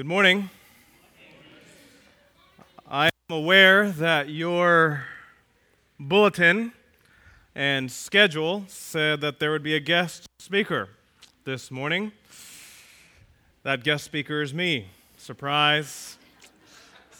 Good morning. I am aware that your bulletin and schedule said that there would be a guest speaker this morning. That guest speaker is me. Surprise.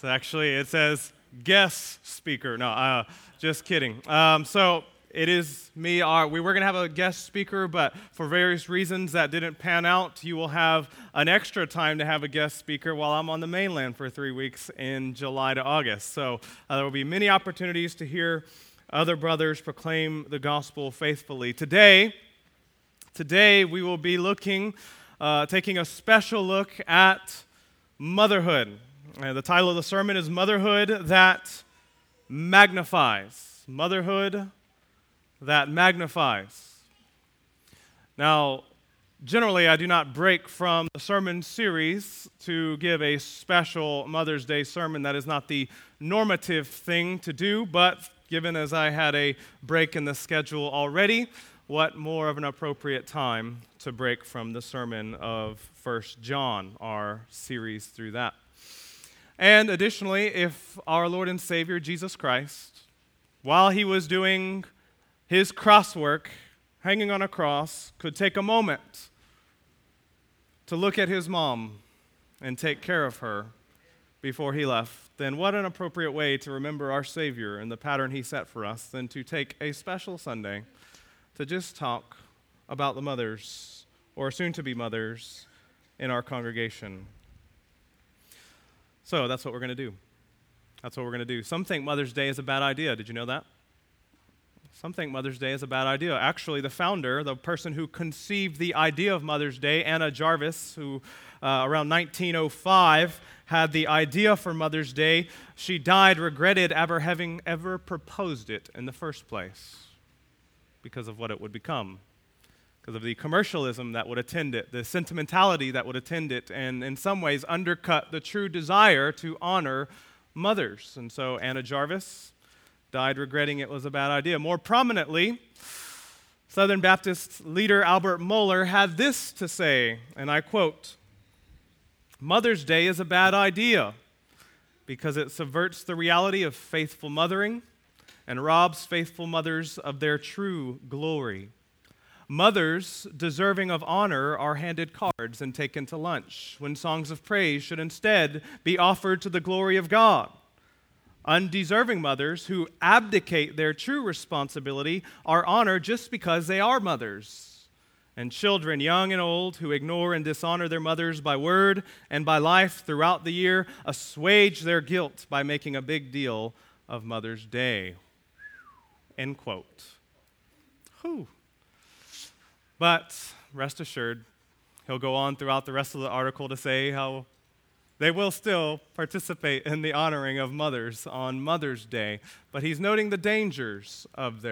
So actually, it says guest speaker. No, just kidding. So it is me. We were going to have a guest speaker, but for various reasons that didn't pan out, you will have an extra time to have a guest speaker while I'm on the mainland for 3 weeks in July to August. So there will be many opportunities to hear other brothers proclaim the gospel faithfully. Today we will be looking, taking a special look at motherhood. The title of the sermon is Motherhood That Magnifies. Motherhood that magnifies. Now, generally, I do not break from the sermon series to give a special Mother's Day sermon. That is not the normative thing to do, but given as I had a break in the schedule already, what more of an appropriate time to break from the sermon of 1 John, our series through that. And additionally, if our Lord and Savior Jesus Christ, while he was doing his crosswork, hanging on a cross, could take a moment to look at his mom and take care of her before he left, then what an appropriate way to remember our Savior and the pattern he set for us than to take a special Sunday to just talk about the mothers or soon-to-be mothers in our congregation. So that's what we're going to do. Some think Mother's Day is a bad idea. Did you know that? Some think Mother's Day is a bad idea. Actually, the founder, the person who conceived the idea of Mother's Day, Anna Jarvis, who around 1905 had the idea for Mother's Day, she died regretted having ever proposed it in the first place because of what it would become, because of the commercialism that would attend it, the sentimentality that would attend it, and in some ways undercut the true desire to honor mothers. And so Anna Jarvis died regretting it was a bad idea. More prominently, Southern Baptist leader Albert Mohler had this to say, and I quote, "Mother's Day is a bad idea because it subverts the reality of faithful mothering and robs faithful mothers of their true glory. Mothers deserving of honor are handed cards and taken to lunch when songs of praise should instead be offered to the glory of God. Undeserving mothers who abdicate their true responsibility are honored just because they are mothers. And children, young and old, who ignore and dishonor their mothers by word and by life throughout the year, assuage their guilt by making a big deal of Mother's Day." End quote. Whew. But rest assured, he'll go on throughout the rest of the article to say how they will still participate in the honoring of mothers on Mother's Day, but he's noting the dangers of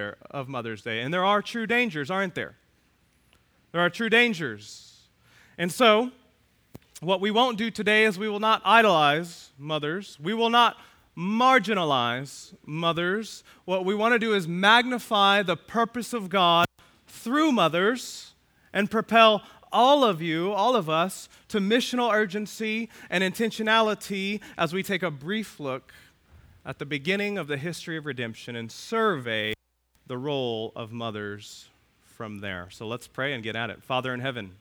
Mother's Day. And there are true dangers, aren't there? There are true dangers. And so, what we won't do today is we will not idolize mothers. We will not marginalize mothers. What we want to do is magnify the purpose of God through mothers and propel all of you, all of us, to missional urgency and intentionality as we take a brief look at the beginning of the history of redemption and survey the role of mothers from there. So let's pray and get at it. Father in heaven,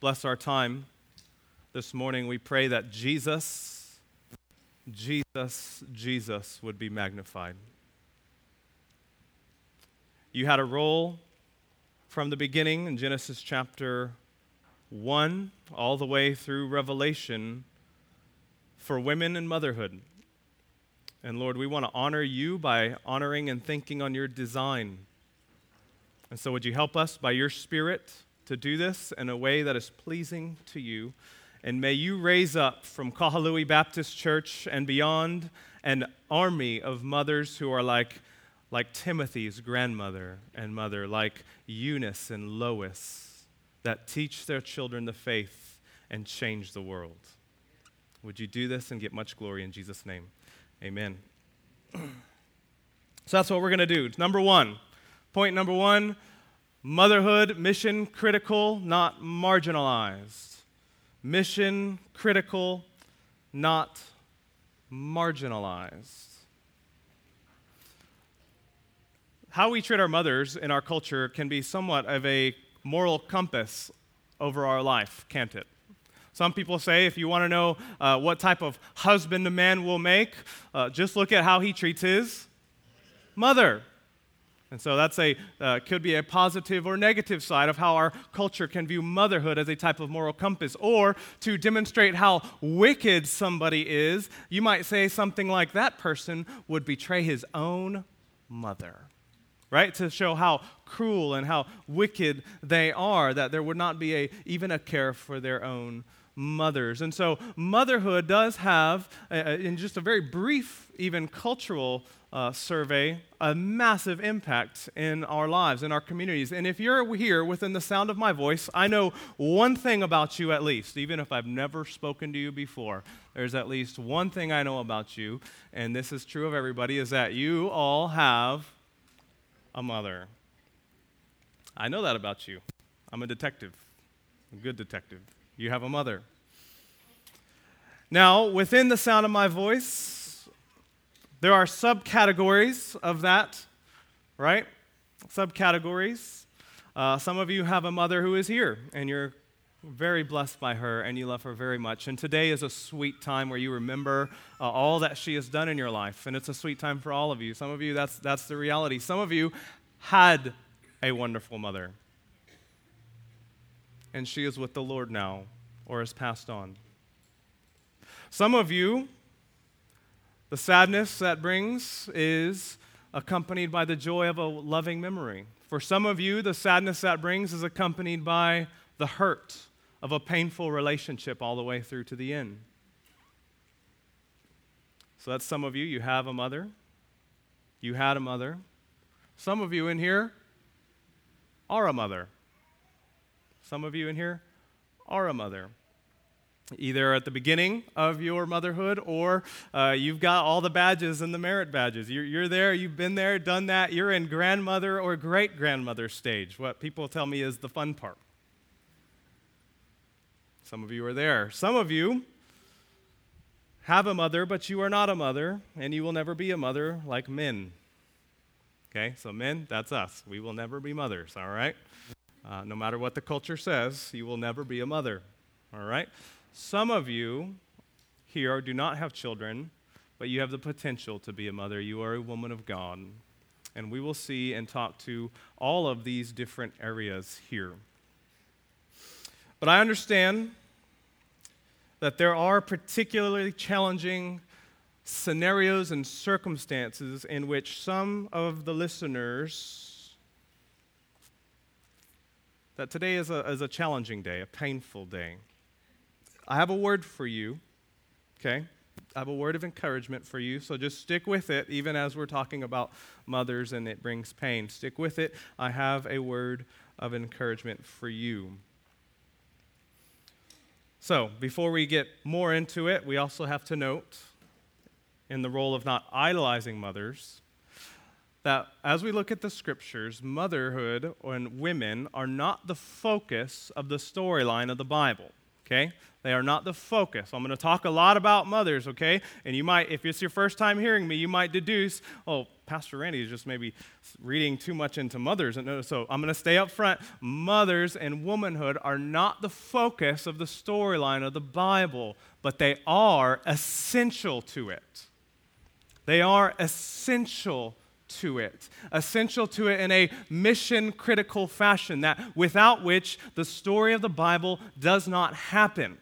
bless our time this morning. We pray that Jesus would be magnified. You had a role from the beginning in Genesis chapter 1 all the way through Revelation for women and motherhood. And Lord, we want to honor you by honoring and thinking on your design. And so would you help us by your Spirit to do this in a way that is pleasing to you? And may you raise up from Kahalui Baptist Church and beyond an army of mothers who are like Timothy's grandmother and mother, like Eunice and Lois, that teach their children the faith and change the world. Would you do this and get much glory in Jesus' name? Amen. So that's what we're going to do. Point number one, motherhood, mission critical, not marginalized. mission critical, not marginalized. How we treat our mothers in our culture can be somewhat of a moral compass over our life, can't it? Some people say if you want to know what type of husband a man will make, just look at how he treats his mother. And so that's could be a positive or negative side of how our culture can view motherhood as a type of moral compass. Or to demonstrate how wicked somebody is, you might say something like, that person would betray his own mother, right? To show how cruel and how wicked they are, that there would not be even a care for their own mothers. And so motherhood does have, in just a very brief, even cultural survey, a massive impact in our lives, in our communities. And if you're here within the sound of my voice, I know one thing about you at least, even if I've never spoken to you before. There's at least one thing I know about you, and this is true of everybody, is that you all have a mother. I know that about you. I'm a detective, a good detective. You have a mother. Now, within the sound of my voice, there are subcategories of that, right? Subcategories. Some of you have a mother who is here, and you're very blessed by her, and you love her very much. And today is a sweet time where you remember all that she has done in your life, and it's a sweet time for all of you. Some of you, that's the reality. Some of you had a wonderful mother, and she is with the Lord now, or has passed on. Some of you, the sadness that brings is accompanied by the joy of a loving memory. For some of you, the sadness that brings is accompanied by the hurt of a painful relationship all the way through to the end. So that's some of you. You have a mother. You had a mother. Some of you in here are a mother. Some of you in here are a mother. Either at the beginning of your motherhood or you've got all the badges and the merit badges. You're there, you've been there, done that. You're in grandmother or great-grandmother stage, what people tell me is the fun part. Some of you are there. Some of you have a mother, but you are not a mother, and you will never be a mother like men. Okay, so men, that's us. We will never be mothers, all right? No matter what the culture says, you will never be a mother, all right? Some of you here do not have children, but you have the potential to be a mother. You are a woman of God. And we will see and talk to all of these different areas here. But I understand that there are particularly challenging scenarios and circumstances in which some of the listeners, that today is a challenging day, a painful day. I have a word for you, okay? I have a word of encouragement for you, so just stick with it, even as we're talking about mothers and it brings pain. Stick with it. I have a word of encouragement for you. So, before we get more into it, we also have to note, in the role of not idolizing mothers, that as we look at the scriptures, motherhood and women are not the focus of the storyline of the Bible. Okay? They are not the focus. I'm going to talk a lot about mothers, okay? And you might, if it's your first time hearing me, you might deduce, oh, Pastor Randy is just maybe reading too much into mothers. And so I'm going to stay up front. Mothers and womanhood are not the focus of the storyline of the Bible, but they are essential to it. They are essential to it, essential to it in a mission-critical fashion, that without which the story of the Bible does not happen.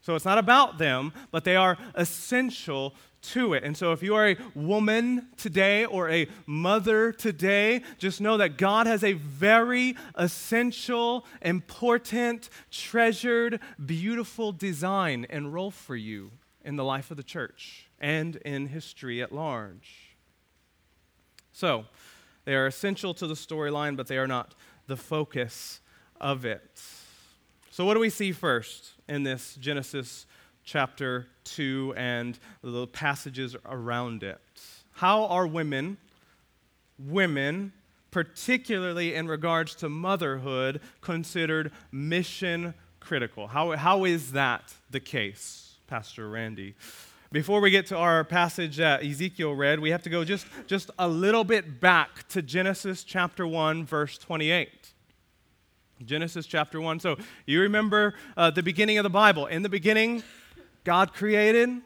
So it's not about them, but they are essential to it. And so if you are a woman today or a mother today, just know that God has a very essential, important, treasured, beautiful design and role for you in the life of the church and in history at large. So, they are essential to the storyline, but they are not the focus of it. So what do we see first in this Genesis chapter 2 and the passages around it? How are women, particularly in regards to motherhood, considered mission critical. How is that the case, Pastor Randy? Before we get to our passage that Ezekiel read, we have to go just a little bit back to Genesis chapter 1, verse 28. Genesis chapter 1. So you remember the beginning of the Bible. In the beginning, God created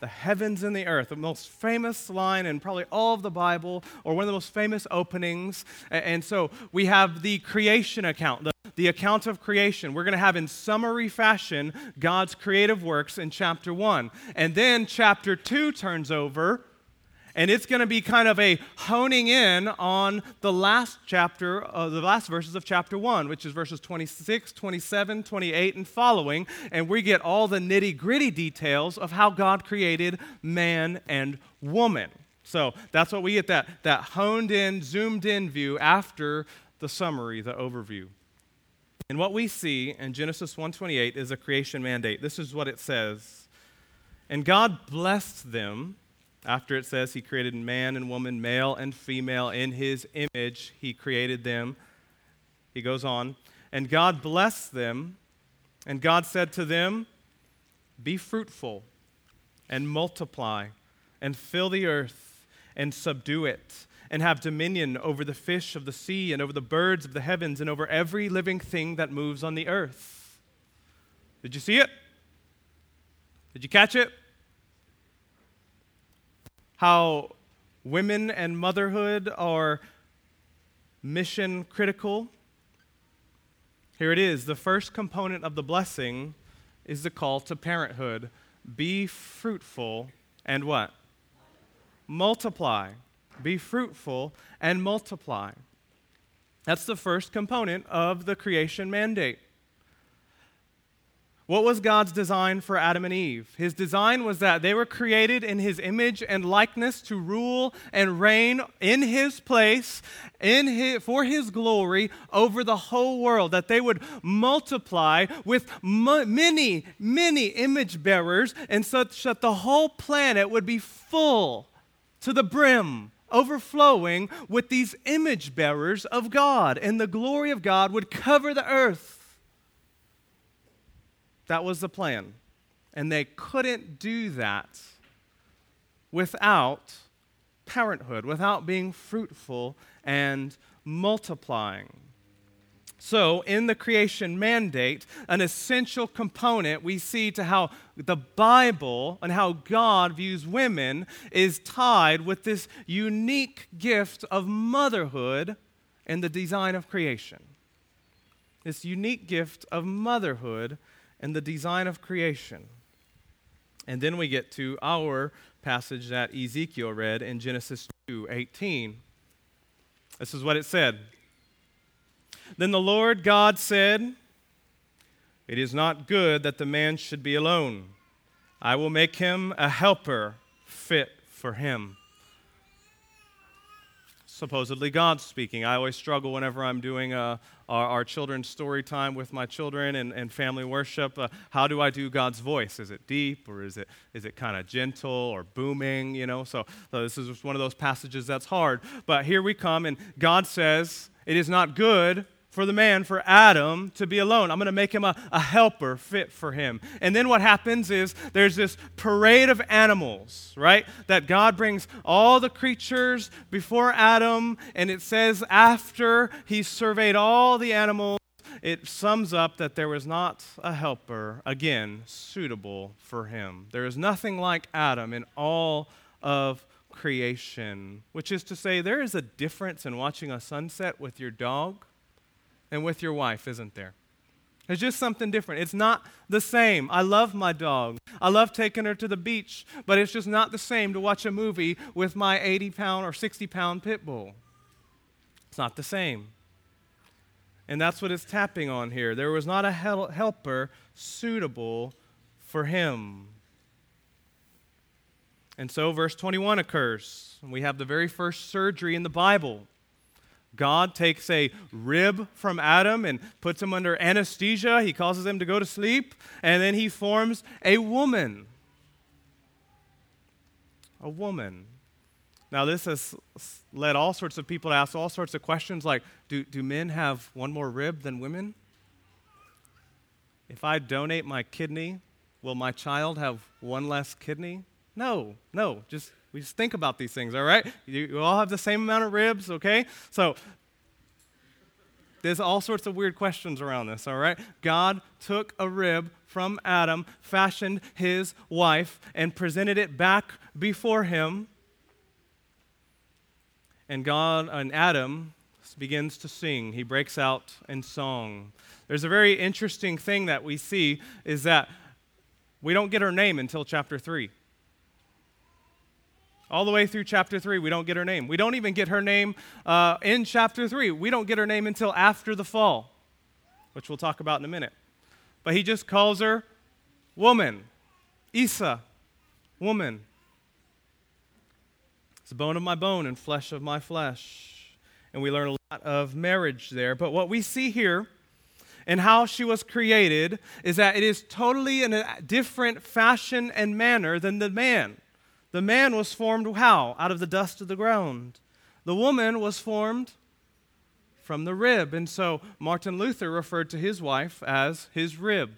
the heavens and the earth, the most famous line in probably all of the Bible, or one of the most famous openings. And so we have the creation account, the account of creation. We're going to have in summary fashion God's creative works in chapter 1. And then chapter 2 turns over, and it's going to be kind of a honing in on the last chapter, the last verses of chapter 1, which is verses 26, 27, 28, and following. And we get all the nitty-gritty details of how God created man and woman. So that's what we get, that honed in, zoomed in view after the summary, the overview. And what we see in Genesis 1:28 is a creation mandate. This is what it says. And God blessed them. After it says he created man and woman, male and female, in his image he created them. He goes on, and God blessed them, and God said to them, be fruitful and multiply and fill the earth and subdue it and have dominion over the fish of the sea and over the birds of the heavens and over every living thing that moves on the earth. Did you see it? Did you catch it? How women and motherhood are mission critical. Here it is. The first component of the blessing is the call to parenthood. Be fruitful and what? Multiply. Be fruitful and multiply. That's the first component of the creation mandate. What was God's design for Adam and Eve? His design was that they were created in his image and likeness to rule and reign in his place, for his glory over the whole world, that they would multiply with many, many image bearers, and such that the whole planet would be full to the brim, overflowing with these image bearers of God, and the glory of God would cover the earth. That was the plan. And they couldn't do that without parenthood, without being fruitful and multiplying. So in the creation mandate, an essential component we see to how the Bible and how God views women is tied with this unique gift of motherhood and the design of creation. This unique gift of motherhood and the design of creation. And then we get to our passage that Ezekiel read in Genesis 2:18. This is what it said. Then the Lord God said, it is not good that the man should be alone. I will make him a helper fit for him. Supposedly God speaking. I always struggle whenever I'm doing our children's story time with my children and family worship. How do I do God's voice? Is it deep, or is it kind of gentle or booming? You know, so this is just one of those passages that's hard. But here we come, and God says, it is not good for the man, for Adam, to be alone. I'm going to make him a helper fit for him. And then what happens is there's this parade of animals, right? That God brings all the creatures before Adam, and it says after he surveyed all the animals, it sums up that there was not a helper, again, suitable for him. There is nothing like Adam in all of creation, which is to say there is a difference in watching a sunset with your dog and with your wife, isn't there? It's just something different. It's not the same. I love my dog. I love taking her to the beach, but it's just not the same to watch a movie with my 80-pound or 60-pound pit bull. It's not the same. And that's what it's tapping on here. There was not a helper suitable for him. And so verse 21 occurs. We have the very first surgery in the Bible. God takes a rib from Adam and puts him under anesthesia. He causes him to go to sleep, and then he forms a woman. A woman. Now, this has led all sorts of people to ask all sorts of questions like, do men have one more rib than women? if I donate my kidney, will my child have one less kidney? No, we just think about these things, all right? You all have the same amount of ribs, okay? So there's all sorts of weird questions around this, all right? God took a rib from Adam, fashioned his wife, and presented it back before him. And God and Adam begins to sing. He breaks out in song. There's a very interesting thing that we see is that we don't get her name until chapter 3. All the way through chapter 3, we don't get her name. We don't even get her name in chapter 3. We don't get her name until after the fall, which we'll talk about in a minute. But he just calls her woman, Isa, woman. It's the bone of my bone and flesh of my flesh. And we learn a lot of marriage there. But what we see here and how she was created is that it is totally in a different fashion and manner than the man. The man was formed how? Out of the dust of the ground. The woman was formed from the rib. And so Martin Luther referred to his wife as his rib.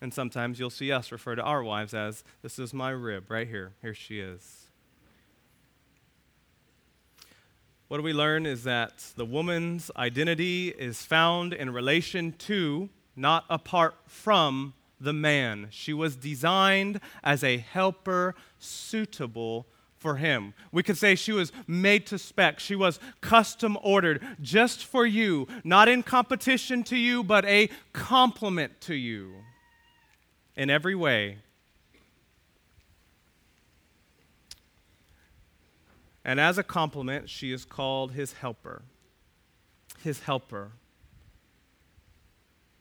And sometimes you'll see us refer to our wives as, this is my rib right here. Here she is. What we learn is that the woman's identity is found in relation to, not apart from, the man. She was designed as a helper suitable for him. We could say she was made to spec. She was custom ordered just for you, not in competition to you, but a complement to you in every way. And as a compliment, she is called his helper. His helper.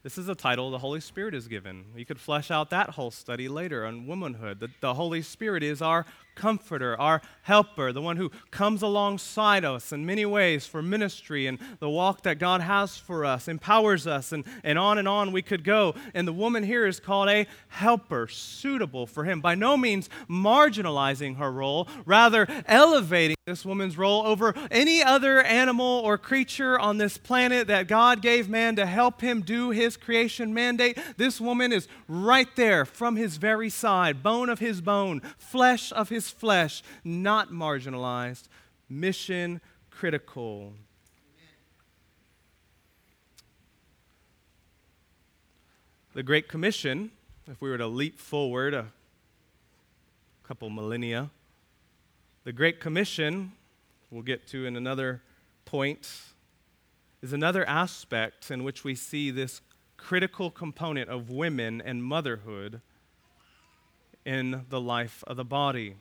This is a title the Holy Spirit is given. You could flesh out that whole study later on womanhood. The Holy Spirit is our comforter, our helper, the one who comes alongside us in many ways for ministry and the walk that God has for us, empowers us, and on we could go. And the woman here is called a helper, suitable for him. By no means marginalizing her role, rather elevating this woman's role over any other animal or creature on this planet that God gave man to help him do his creation mandate. This woman is right there from his very side, bone of his bone, flesh of his flesh, not marginalized, mission critical. Amen. The Great Commission, if we were to leap forward a couple millennia, the Great Commission, we'll get to in another point, is another aspect in which we see this critical component of women and motherhood in the life of the body.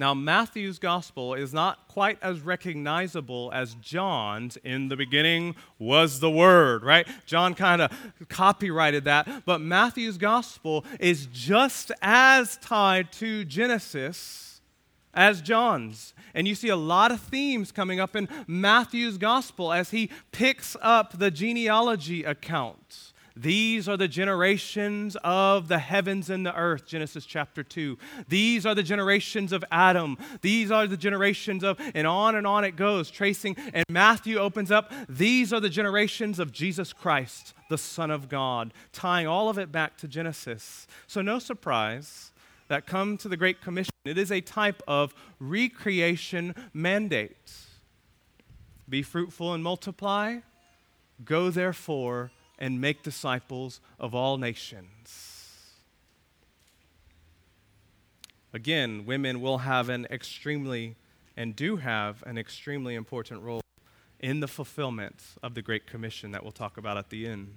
Now, Matthew's gospel is not quite as recognizable as John's. In the beginning was the Word, right? John kind of copyrighted that, but Matthew's gospel is just as tied to Genesis as John's. And you see a lot of themes coming up in Matthew's gospel as he picks up the genealogy account. These are the generations of the heavens and the earth, Genesis chapter 2. These are the generations of Adam. These are the generations of, and on it goes, tracing. And Matthew opens up, these are the generations of Jesus Christ, the Son of God, tying all of it back to Genesis. So no surprise that come to the Great Commission, it is a type of recreation mandate. Be fruitful and multiply. Go therefore and make disciples of all nations. Again, women will have an extremely, and do have an extremely important role in the fulfillment of the Great Commission that we'll talk about at the end.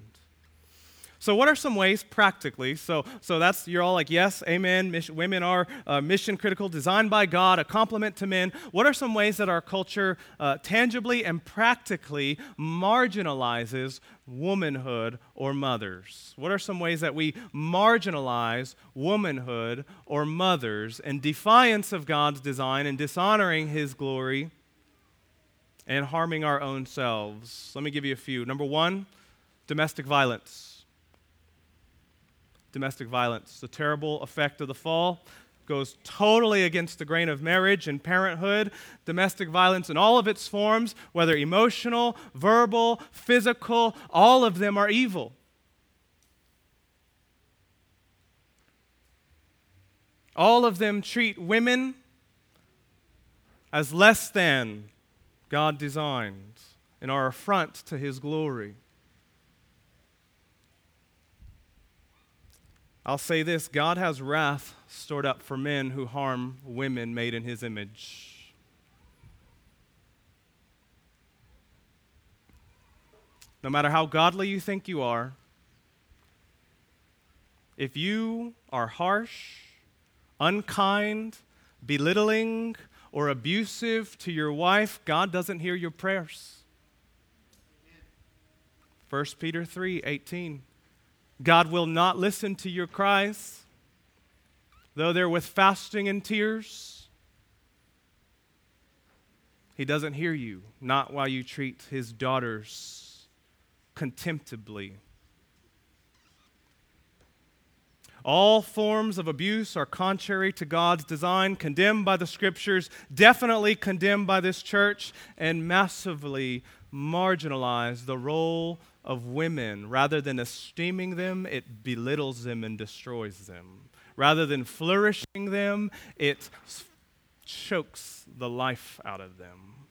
So what are some ways practically? So that's, you're all like, yes, amen, women are mission critical, designed by God, a complement to men. What are some ways that our culture tangibly and practically marginalizes womanhood or mothers? What are some ways that we marginalize womanhood or mothers in defiance of God's design and dishonoring his glory and harming our own selves? Let me give you a few. Number one, domestic violence. Domestic violence, the terrible effect of the fall, goes totally against the grain of marriage and parenthood. Domestic violence in all of its forms, whether emotional, verbal, physical, all of them are evil. All of them treat women as less than God designed and are affront to his glory. I'll say this, God has wrath stored up for men who harm women made in his image. No matter how godly you think you are, if you are harsh, unkind, belittling, or abusive to your wife, God doesn't hear your prayers. 1 Peter 3:18. God will not listen to your cries, though they're with fasting and tears. He doesn't hear you, not while you treat his daughters contemptibly. All forms of abuse are contrary to God's design, condemned by the Scriptures, definitely condemned by this church, and massively marginalize the role of women. Rather than esteeming them, it belittles them and destroys them. Rather than flourishing them, it chokes the life out of them.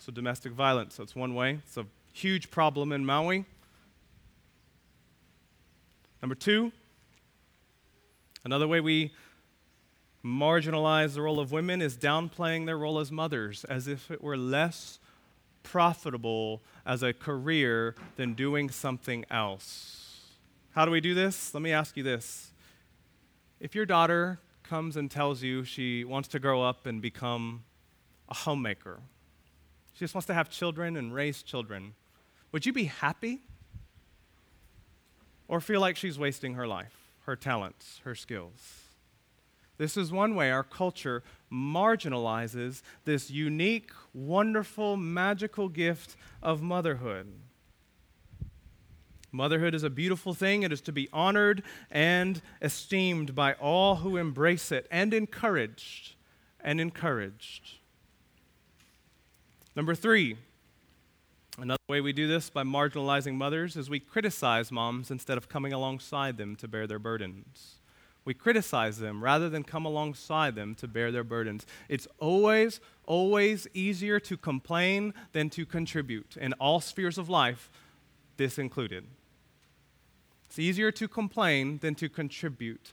So domestic violence, that's one way. It's a huge problem in Maui. Number two, another way we marginalize the role of women is downplaying their role as mothers, as if it were less profitable as a career than doing something else. How do we do this? Let me ask you this. If your daughter comes and tells you she wants to grow up and become a homemaker, she just wants to have children and raise children, would you be happy? Or feel like she's wasting her life, her talents, her skills? This is one way our culture marginalizes this unique, wonderful, magical gift of motherhood. Motherhood is a beautiful thing. It is to be honored and esteemed by all who embrace it and encouraged. Number three. Another way we do this by marginalizing mothers is we criticize moms instead of coming alongside them to bear their burdens. We criticize them rather than come alongside them to bear their burdens. It's always, always easier to complain than to contribute in all spheres of life, this included. It's easier to complain than to contribute.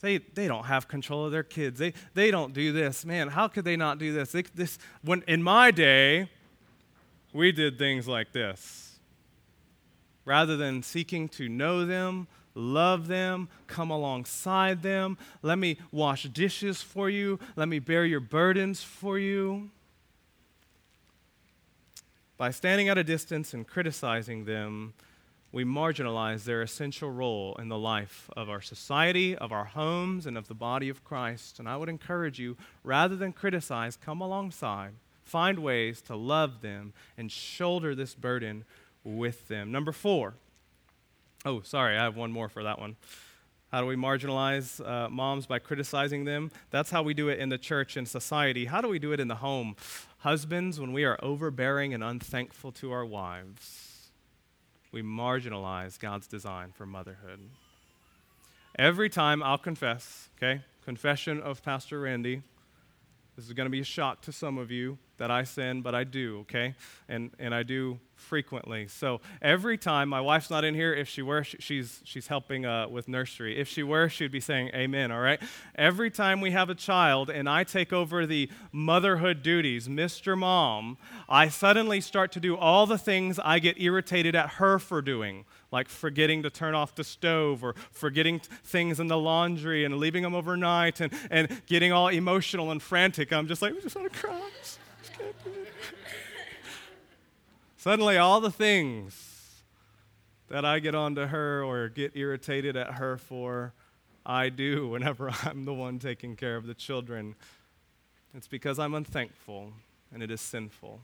They don't have control of their kids. They don't do this. Man, how could they not do this? When in my day, we did things like this. Rather than seeking to know them, love them, come alongside them, let me wash dishes for you, let me bear your burdens for you. By standing at a distance and criticizing them, we marginalize their essential role in the life of our society, of our homes, and of the body of Christ. And I would encourage you, rather than criticize, come alongside. Find ways to love them and shoulder this burden with them. Number four. Oh, sorry, I have one more for that one. How do we marginalize moms by criticizing them? That's how we do it in the church and society. How do we do it in the home? Husbands, when we are overbearing and unthankful to our wives, we marginalize God's design for motherhood. Every time, I'll confess, okay? Confession of Pastor Randy. This is going to be a shock to some of you that I sin, but I do, okay? And I do frequently. So every time, my wife's not in here. If she were, she's helping with nursery. If she were, she'd be saying amen, all right? Every time we have a child and I take over the motherhood duties, Mr. Mom, I suddenly start to do all the things I get irritated at her for doing, like forgetting to turn off the stove or forgetting things in the laundry and leaving them overnight and getting all emotional and frantic. I'm just like, we just want to cry. Suddenly all the things that I get onto her or get irritated at her for, I do whenever I'm the one taking care of the children. It's because I'm unthankful and it is sinful.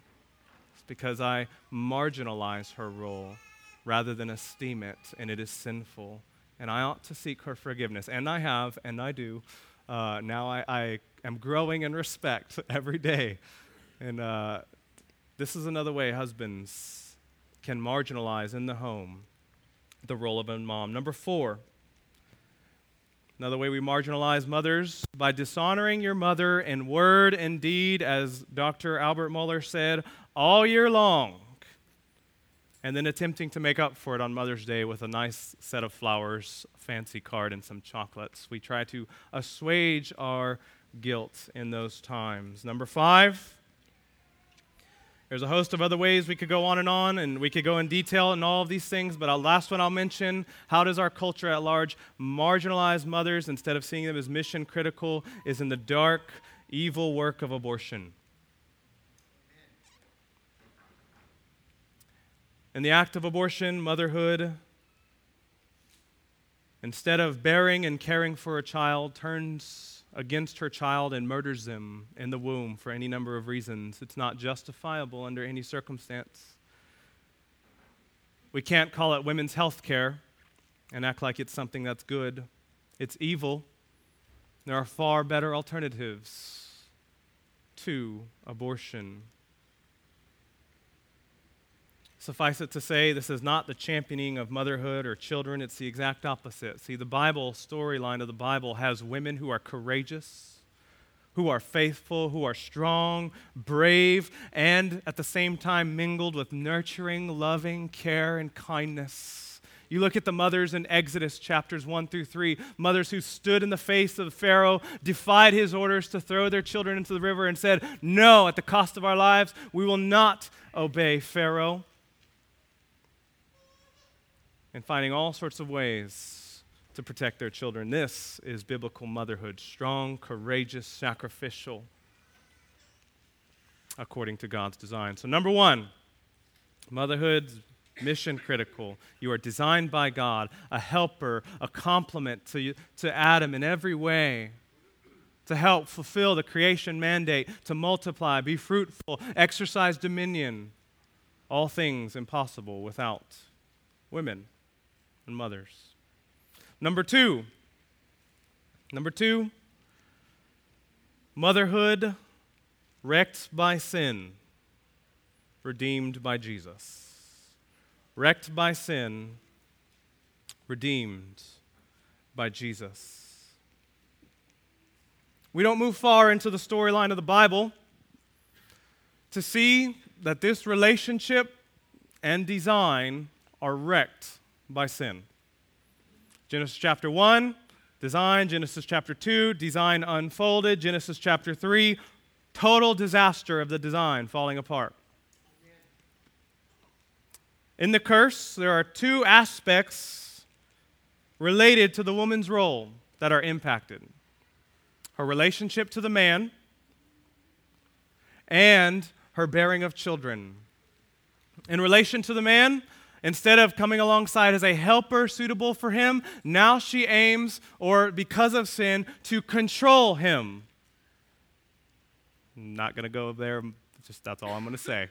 It's because I marginalize her role rather than esteem it, and it is sinful. And I ought to seek her forgiveness. And I have, and I do. Now I am growing in respect every day. And this is another way husbands can marginalize in the home the role of a mom. Number four. Another way we marginalize mothers, by dishonoring your mother in word and deed, as Dr. Albert Mohler said, all year long, and then attempting to make up for it on Mother's Day with a nice set of flowers, a fancy card, and some chocolates. We try to assuage our guilt in those times. Number 5, there's a host of other ways we could go on, and we could go in detail in all of these things, but our last one I'll mention, how does our culture at large marginalize mothers instead of seeing them as mission critical, is in the dark, evil work of abortion. In the act of abortion, motherhood, instead of bearing and caring for a child, turns against her child and murders them in the womb for any number of reasons. It's not justifiable under any circumstance. We can't call it women's health care and act like it's something that's good. It's evil. There are far better alternatives to abortion. Suffice it to say, this is not the championing of motherhood or children. It's the exact opposite. See, the Bible storyline of the Bible has women who are courageous, who are faithful, who are strong, brave, and at the same time mingled with nurturing, loving care, and kindness. You look at the mothers in Exodus chapters 1-3, mothers who stood in the face of Pharaoh, defied his orders to throw their children into the river, and said, "No, at the cost of our lives, we will not obey Pharaoh." And finding all sorts of ways to protect their children. This is biblical motherhood, strong, courageous, sacrificial, according to God's design. So number 1, motherhood's mission critical. You are designed by God, a helper, a complement to Adam in every way, to help fulfill the creation mandate, to multiply, be fruitful, exercise dominion, all things impossible without women and mothers. Number two, motherhood wrecked by sin, redeemed by Jesus. Wrecked by sin, redeemed by Jesus. We don't move far into the storyline of the Bible to see that this relationship and design are wrecked by sin. Genesis chapter 1, design. Genesis chapter 2, design unfolded. Genesis chapter 3, total disaster of the design falling apart. In the curse, there are 2 aspects related to the woman's role that are impacted. Her relationship to the man and her bearing of children. In relation to the man, instead of coming alongside as a helper suitable for him, now she aims, or because of sin, to control him. I'm not going to go there, just that's all I'm going to say.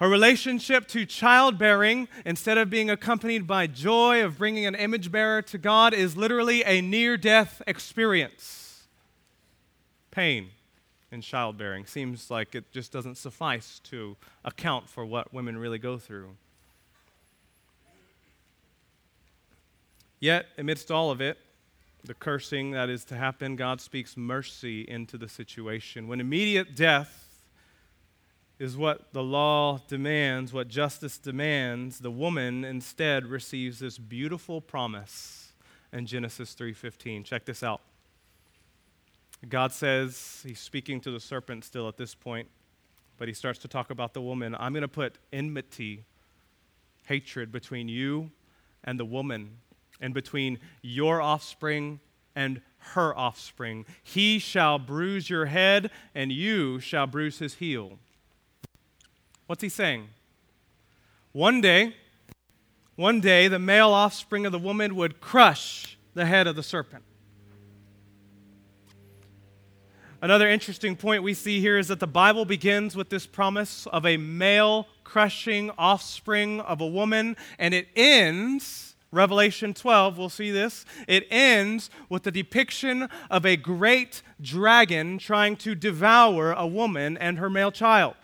Her relationship to childbearing, instead of being accompanied by joy of bringing an image bearer to God, is literally a near-death experience. Pain. And childbearing seems like it just doesn't suffice to account for what women really go through. Yet, amidst all of it, the cursing that is to happen, God speaks mercy into the situation. When immediate death is what the law demands, what justice demands, the woman instead receives this beautiful promise in Genesis 3:15. Check this out. God says, he's speaking to the serpent still at this point, but he starts to talk about the woman. I'm going to put enmity, hatred, between you and the woman, and between your offspring and her offspring. He shall bruise your head, and you shall bruise his heel. What's he saying? One day, the male offspring of the woman would crush the head of the serpent. Another interesting point we see here is that the Bible begins with this promise of a male crushing offspring of a woman, and it ends, Revelation 12, we'll see this, it ends with the depiction of a great dragon trying to devour a woman and her male child.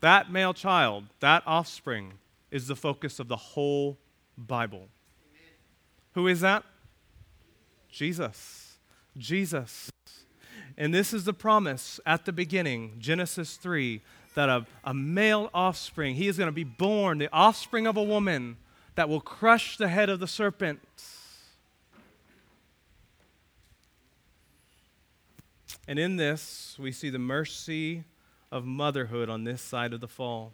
That male child, that offspring, is the focus of the whole Bible. Amen. Who is that? Jesus. Jesus. And this is the promise at the beginning, Genesis 3, that a male offspring, he is going to be born, the offspring of a woman that will crush the head of the serpent. And in this, we see the mercy of motherhood on this side of the fall.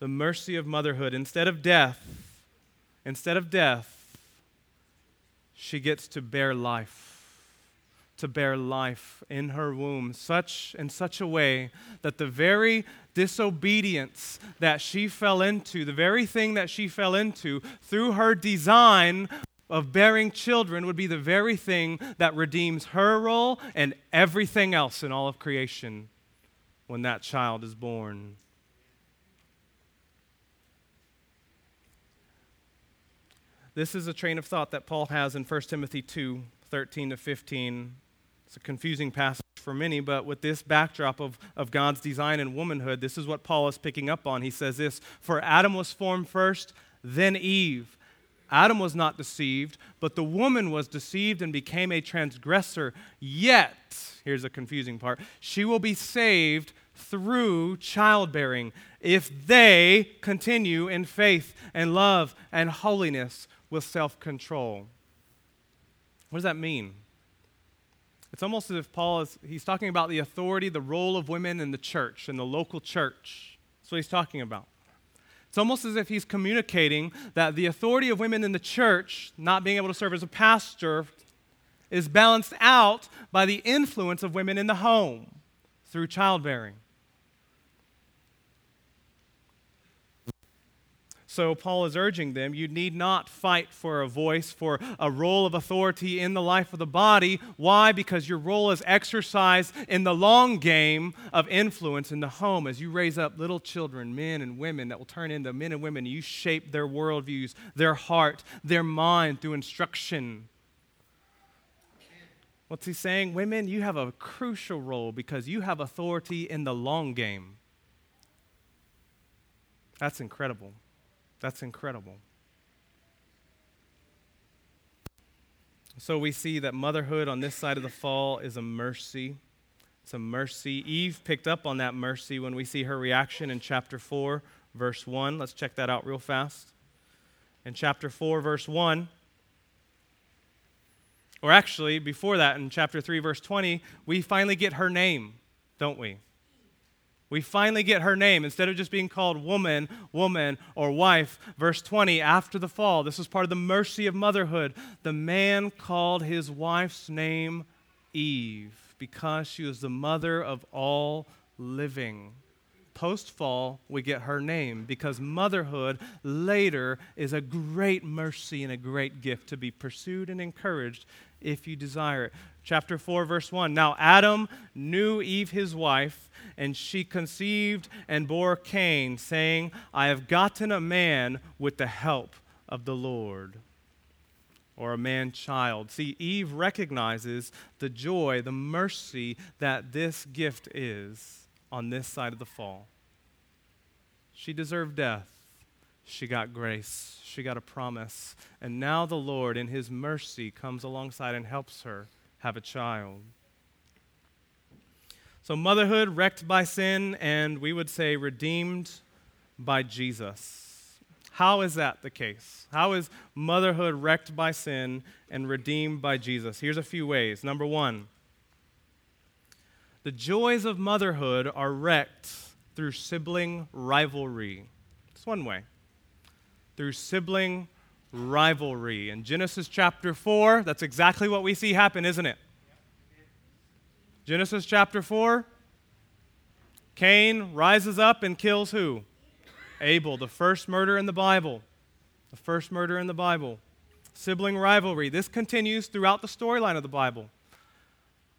The mercy of motherhood. Instead of death, she gets to bear life. To bear life in her womb in such a way that the very disobedience that she fell into, the very thing that she fell into through her design of bearing children would be the very thing that redeems her role and everything else in all of creation when that child is born. This is a train of thought that Paul has in 1 Timothy 2:13 to 15. It's a confusing passage for many, but with this backdrop of God's design and womanhood, this is what Paul is picking up on. He says this, "For Adam was formed first, then Eve. Adam was not deceived, but the woman was deceived and became a transgressor. Yet," here's a confusing part, "she will be saved through childbearing if they continue in faith and love and holiness with self-control." What does that mean? It's almost as if Paul he's talking about the authority, the role of women in the church, in the local church. That's what he's talking about. It's almost as if he's communicating that the authority of women in the church, not being able to serve as a pastor, is balanced out by the influence of women in the home through childbearing. So Paul is urging them, you need not fight for a voice, for a role of authority in the life of the body. Why? Because your role is exercised in the long game of influence in the home as you raise up little children, men and women that will turn into men and women. You shape their worldviews, their heart, their mind through instruction. What's he saying? Women, you have a crucial role because you have authority in the long game. That's incredible. That's incredible. So we see that motherhood on this side of the fall is a mercy. It's a mercy. Eve picked up on that mercy when we see her reaction in chapter 4, verse 1. Let's check that out real fast. In chapter 4, verse 1, or actually before that in chapter 3, verse 20, we finally get her name, don't we? We finally get her name. Instead of just being called woman, or wife, verse 20, after the fall, this was part of the mercy of motherhood. The man called his wife's name Eve because she was the mother of all living. Post-fall, we get her name because motherhood later is a great mercy and a great gift to be pursued and encouraged if you desire it. Chapter 4, verse 1. "Now Adam knew Eve his wife, and she conceived and bore Cain, saying, 'I have gotten a man with the help of the Lord,'" or a man-child. See, Eve recognizes the joy, the mercy that this gift is on this side of the fall. She deserved death. She got grace. She got a promise. And now the Lord, in his mercy, comes alongside and helps her have a child. So motherhood wrecked by sin, and we would say redeemed by Jesus. How is that the case? How is motherhood wrecked by sin and redeemed by Jesus? Here's a few ways. Number one, the joys of motherhood are wrecked through sibling rivalry. It's one way. Through sibling rivalry. In Genesis chapter 4, that's exactly what we see happen, isn't it? Genesis chapter 4, Cain rises up and kills who? Abel, the first murder in the Bible. The first murder in the Bible. Sibling rivalry. This continues throughout the storyline of the Bible.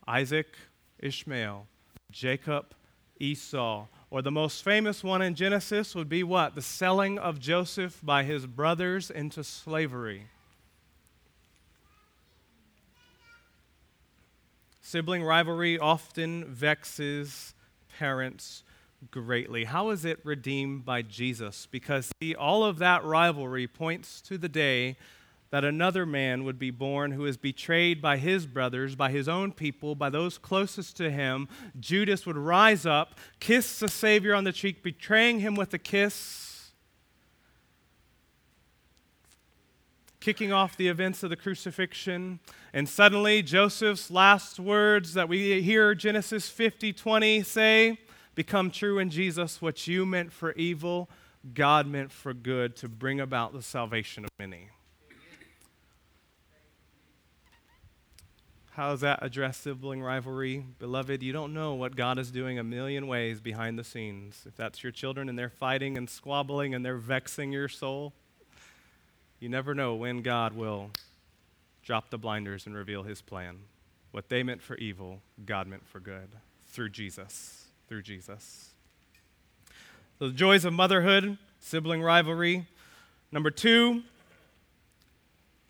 Isaac, Ishmael, Jacob, Esau, or the most famous one in Genesis would be what? The selling of Joseph by his brothers into slavery. Sibling rivalry often vexes parents greatly? How is it redeemed by Jesus? Because see, all of that rivalry points to the day that another man would be born who is betrayed by his brothers, by his own people, by those closest to him. Judas would rise up, kiss the Savior on the cheek, betraying him with a kiss, kicking off the events of the crucifixion. And suddenly Joseph's last words that we hear Genesis 50:20 say, become true in Jesus, what you meant for evil, God meant for good to bring about the salvation of many. How does that address sibling rivalry? Beloved, you don't know what God is doing a million ways behind the scenes. If that's your children and they're fighting and squabbling and they're vexing your soul, you never know when God will drop the blinders and reveal his plan. What they meant for evil, God meant for good through Jesus. Through Jesus. So the joys of motherhood, sibling rivalry. Number two,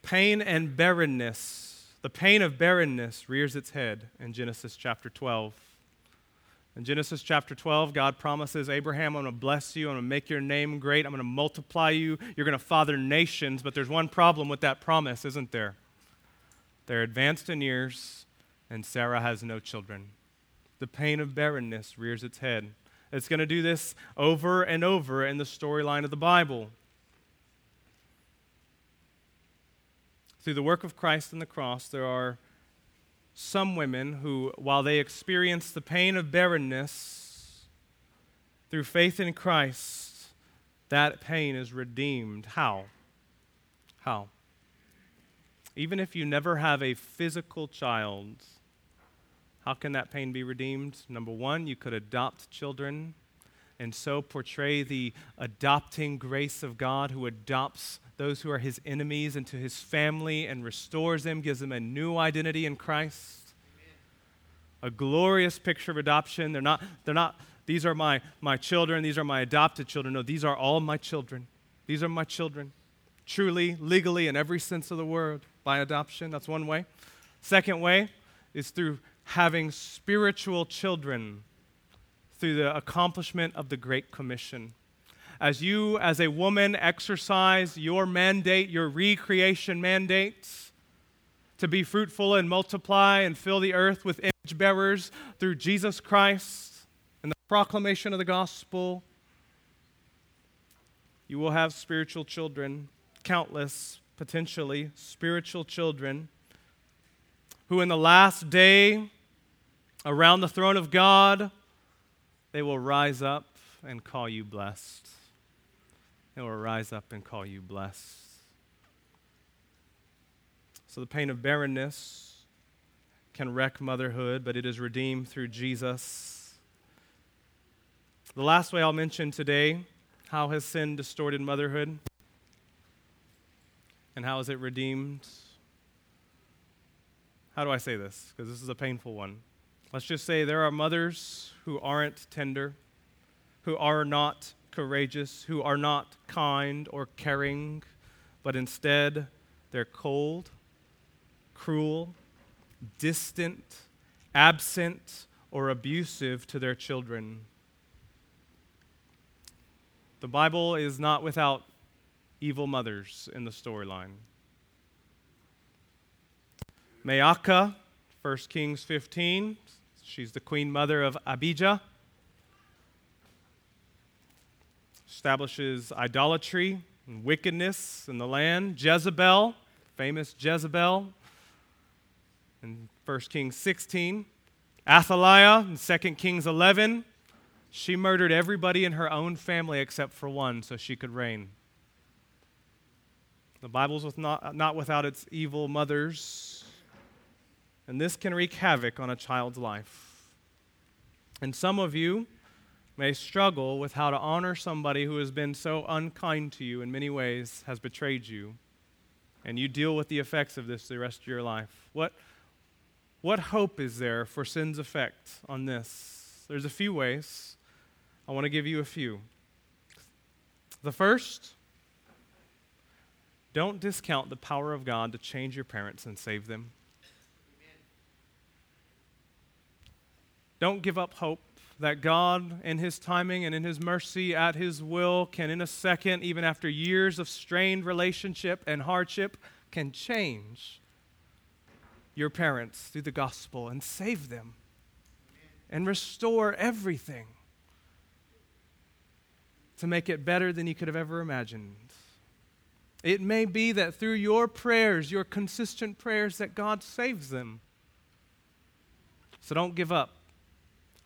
pain and barrenness. The pain of barrenness rears its head in Genesis chapter 12. In Genesis chapter 12, God promises Abraham, I'm going to bless you, I'm going to make your name great, I'm going to multiply you, you're going to father nations, but there's one problem with that promise, isn't there? They're advanced in years, and Sarah has no children. The pain of barrenness rears its head. It's going to do this over and over in the storyline of the Bible. Through the work of Christ on the cross, there are some women who, while they experience the pain of barrenness, through faith in Christ, that pain is redeemed. How? How? Even if you never have a physical child, how can that pain be redeemed? Number one, you could adopt children and so portray the adopting grace of God who adopts those who are his enemies into his family and restores them, gives them a new identity in Christ. Amen. A glorious picture of adoption. They're not, these are my children, these are my adopted children. No, these are all my children. These are my children, truly, legally, in every sense of the word, by adoption. That's one way. Second way is through having spiritual children through the accomplishment of the Great Commission. As you, as a woman, exercise your mandate, your recreation mandates, to be fruitful and multiply and fill the earth with image bearers through Jesus Christ and the proclamation of the gospel, you will have spiritual children, countless, potentially, spiritual children, who in the last day, around the throne of God, they will rise up and call you blessed. It will rise up and call you blessed. So the pain of barrenness can wreck motherhood, but it is redeemed through Jesus. The last way I'll mention today, how has sin distorted motherhood? And how is it redeemed? How do I say this? Because this is a painful one. Let's just say there are mothers who aren't tender, who are not courageous, who are not kind or caring, but instead they're cold, cruel, distant, absent, or abusive to their children. The Bible is not without evil mothers in the storyline. Maacah, 1 Kings 15, she's the queen mother of Abijah, establishes idolatry and wickedness in the land. Jezebel, famous Jezebel, in 1 Kings 16. Athaliah, in 2 Kings 11, she murdered everybody in her own family except for one so she could reign. The Bible's not without its evil mothers, and this can wreak havoc on a child's life. And some of you may struggle with how to honor somebody who has been so unkind to you in many ways, has betrayed you, and you deal with the effects of this the rest of your life. What hope is there for sin's effect on this? There's a few ways. I want to give you a few. The first, don't discount the power of God to change your parents and save them. Amen. Don't give up hope that God, in His timing and in His mercy, at His will, can in a second, even after years of strained relationship and hardship, can change your parents through the gospel and save them and restore everything to make it better than you could have ever imagined. It may be that through your prayers, your consistent prayers, that God saves them. So don't give up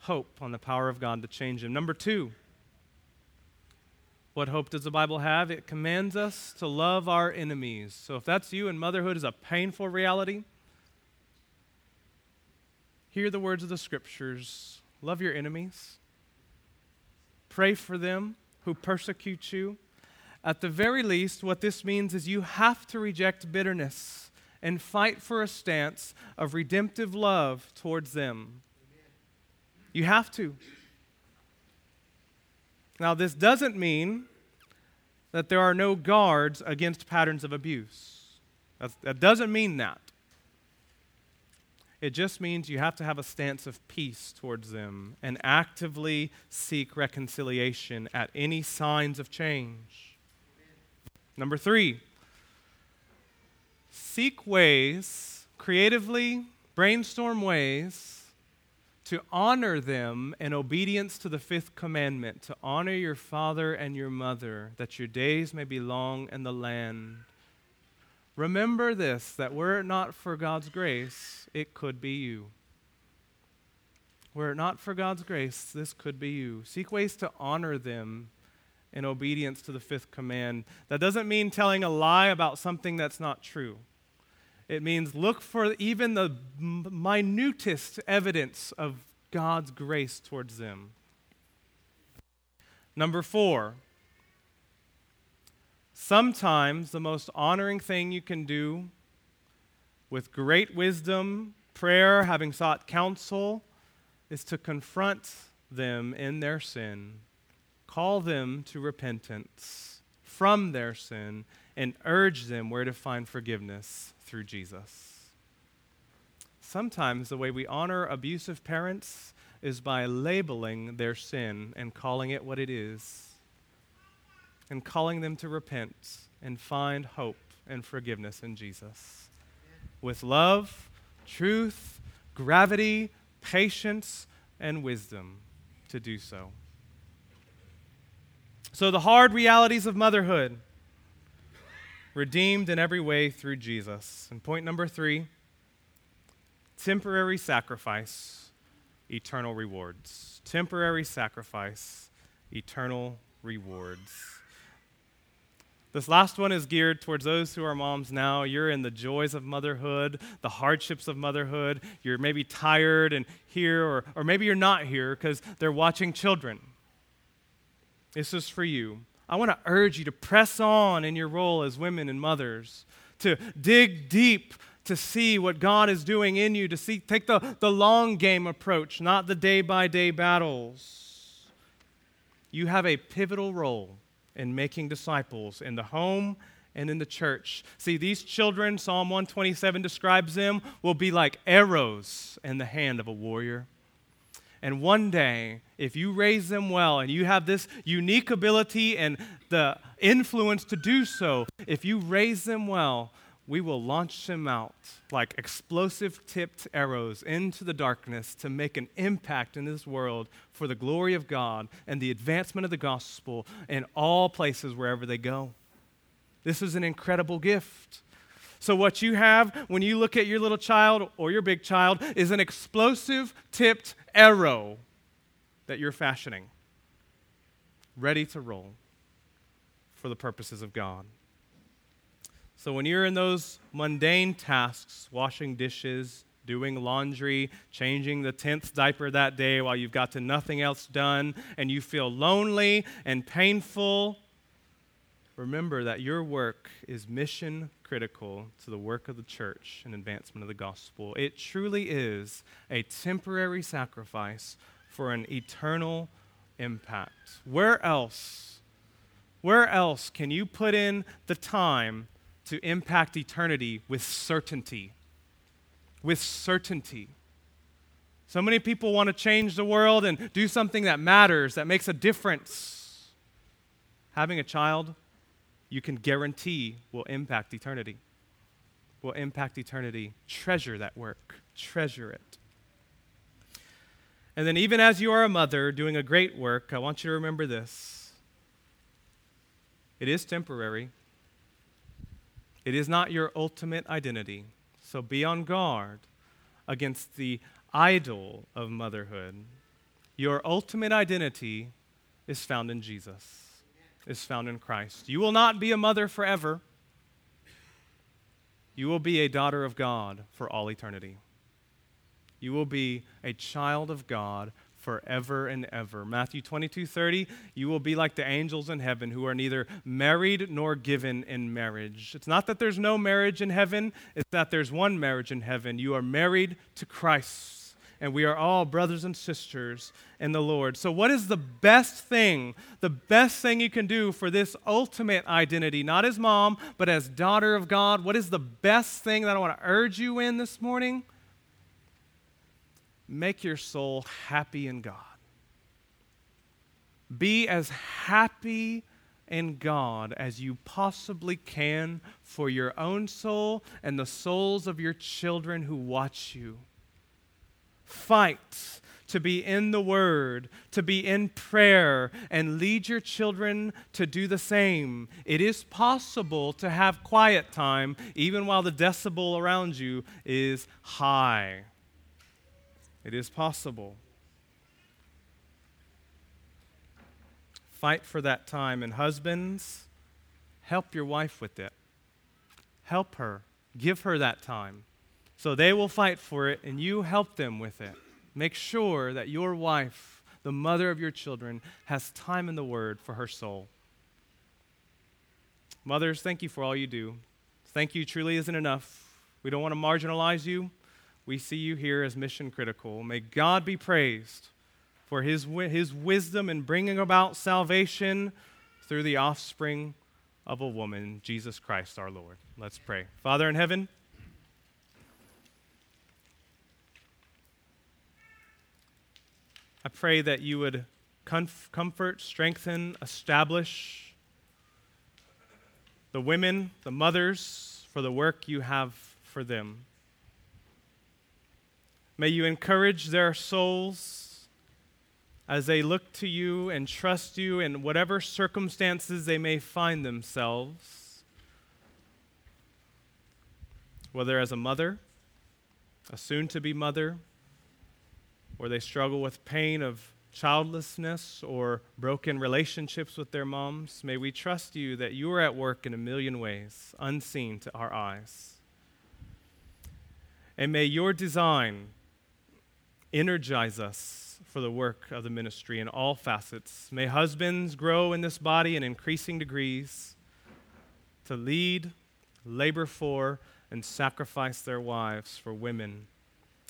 hope on the power of God to change them. Number two, what hope does the Bible have? It commands us to love our enemies. So if that's you and motherhood is a painful reality, hear the words of the Scriptures. Love your enemies. Pray for them who persecute you. At the very least, what this means is you have to reject bitterness and fight for a stance of redemptive love towards them. You have to. Now, this doesn't mean that there are no guards against patterns of abuse. That doesn't mean that. It just means you have to have a stance of peace towards them and actively seek reconciliation at any signs of change. Number three, seek ways, creatively brainstorm ways to honor them in obedience to the fifth commandment, to honor your father and your mother, that your days may be long in the land. Remember this, that were it not for God's grace, it could be you. Were it not for God's grace, this could be you. Seek ways to honor them in obedience to the fifth command. That doesn't mean telling a lie about something that's not true. It means look for even the minutest evidence of God's grace towards them. Number four, sometimes the most honoring thing you can do with great wisdom, prayer, having sought counsel, is to confront them in their sin. Call them to repentance from their sin and urge them where to find forgiveness through Jesus. Sometimes the way we honor abusive parents is by labeling their sin and calling it what it is and calling them to repent and find hope and forgiveness in Jesus. With love, truth, gravity, patience, and wisdom to do so. So the hard realities of motherhood, redeemed in every way through Jesus. And point number three, temporary sacrifice, eternal rewards. Temporary sacrifice, eternal rewards. This last one is geared towards those who are moms now. You're in the joys of motherhood, the hardships of motherhood. You're maybe tired and here, or maybe you're not here because they're watching children. This is for you. I want to urge you to press on in your role as women and mothers, to dig deep to see what God is doing in you, to see, take the long game approach, not the day-by-day battles. You have a pivotal role in making disciples in the home and in the church. See, these children, Psalm 127 describes them, will be like arrows in the hand of a warrior. And one day, if you raise them well and you have this unique ability and the influence to do so, if you raise them well, we will launch them out like explosive-tipped arrows into the darkness to make an impact in this world for the glory of God and the advancement of the gospel in all places wherever they go. This is an incredible gift. So what you have when you look at your little child or your big child is an explosive-tipped arrow that you're fashioning, ready to roll for the purposes of God. So when you're in those mundane tasks, washing dishes, doing laundry, changing the 10th diaper that day while you've got to nothing else done, and you feel lonely and painful, remember that your work is mission critical to the work of the church and advancement of the gospel. It truly is a temporary sacrifice for an eternal impact. Where else can you put in the time to impact eternity with certainty? So many people want to change the world and do something that matters, that makes a difference. Having a child, you can guarantee, will impact eternity. Will impact eternity. Treasure that work. Treasure it. And then even as you are a mother doing a great work, I want you to remember this. It is temporary. It is not your ultimate identity. So be on guard against the idol of motherhood. Your ultimate identity is found in Jesus, is found in Christ. You will not be a mother forever. You will be a daughter of God for all eternity. You will be a child of God forever and ever. Matthew 22:30, you will be like the angels in heaven who are neither married nor given in marriage. It's not that there's no marriage in heaven, it's that there's one marriage in heaven. You are married to Christ, and we are all brothers and sisters in the Lord. So what is the best thing you can do for this ultimate identity, not as mom, but as daughter of God? What is the best thing that I want to urge you in this morning? Make your soul happy in God. Be as happy in God as you possibly can for your own soul and the souls of your children who watch you. Fight to be in the Word, to be in prayer, and lead your children to do the same. It is possible to have quiet time even while the decibel around you is high. It is possible. Fight for that time. And husbands, help your wife with it. Help her. Give her that time. So they will fight for it, and you help them with it. Make sure that your wife, the mother of your children, has time in the Word for her soul. Mothers, thank you for all you do. Thank you truly isn't enough. We don't want to marginalize you. We see you here as mission critical. May God be praised for his wisdom in bringing about salvation through the offspring of a woman, Jesus Christ our Lord. Let's pray. Father in heaven, I pray that you would comfort, strengthen, establish the women, the mothers, for the work you have for them. May you encourage their souls as they look to you and trust you in whatever circumstances they may find themselves, whether as a mother, a soon-to-be mother, or they struggle with pain of childlessness or broken relationships with their moms. May we trust you that you are at work in a million ways, unseen to our eyes. And may your design energize us for the work of the ministry in all facets. May husbands grow in this body in increasing degrees to lead, labor for, and sacrifice their wives for women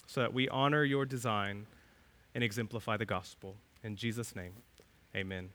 so that we honor your design and exemplify the gospel. In Jesus' name, amen.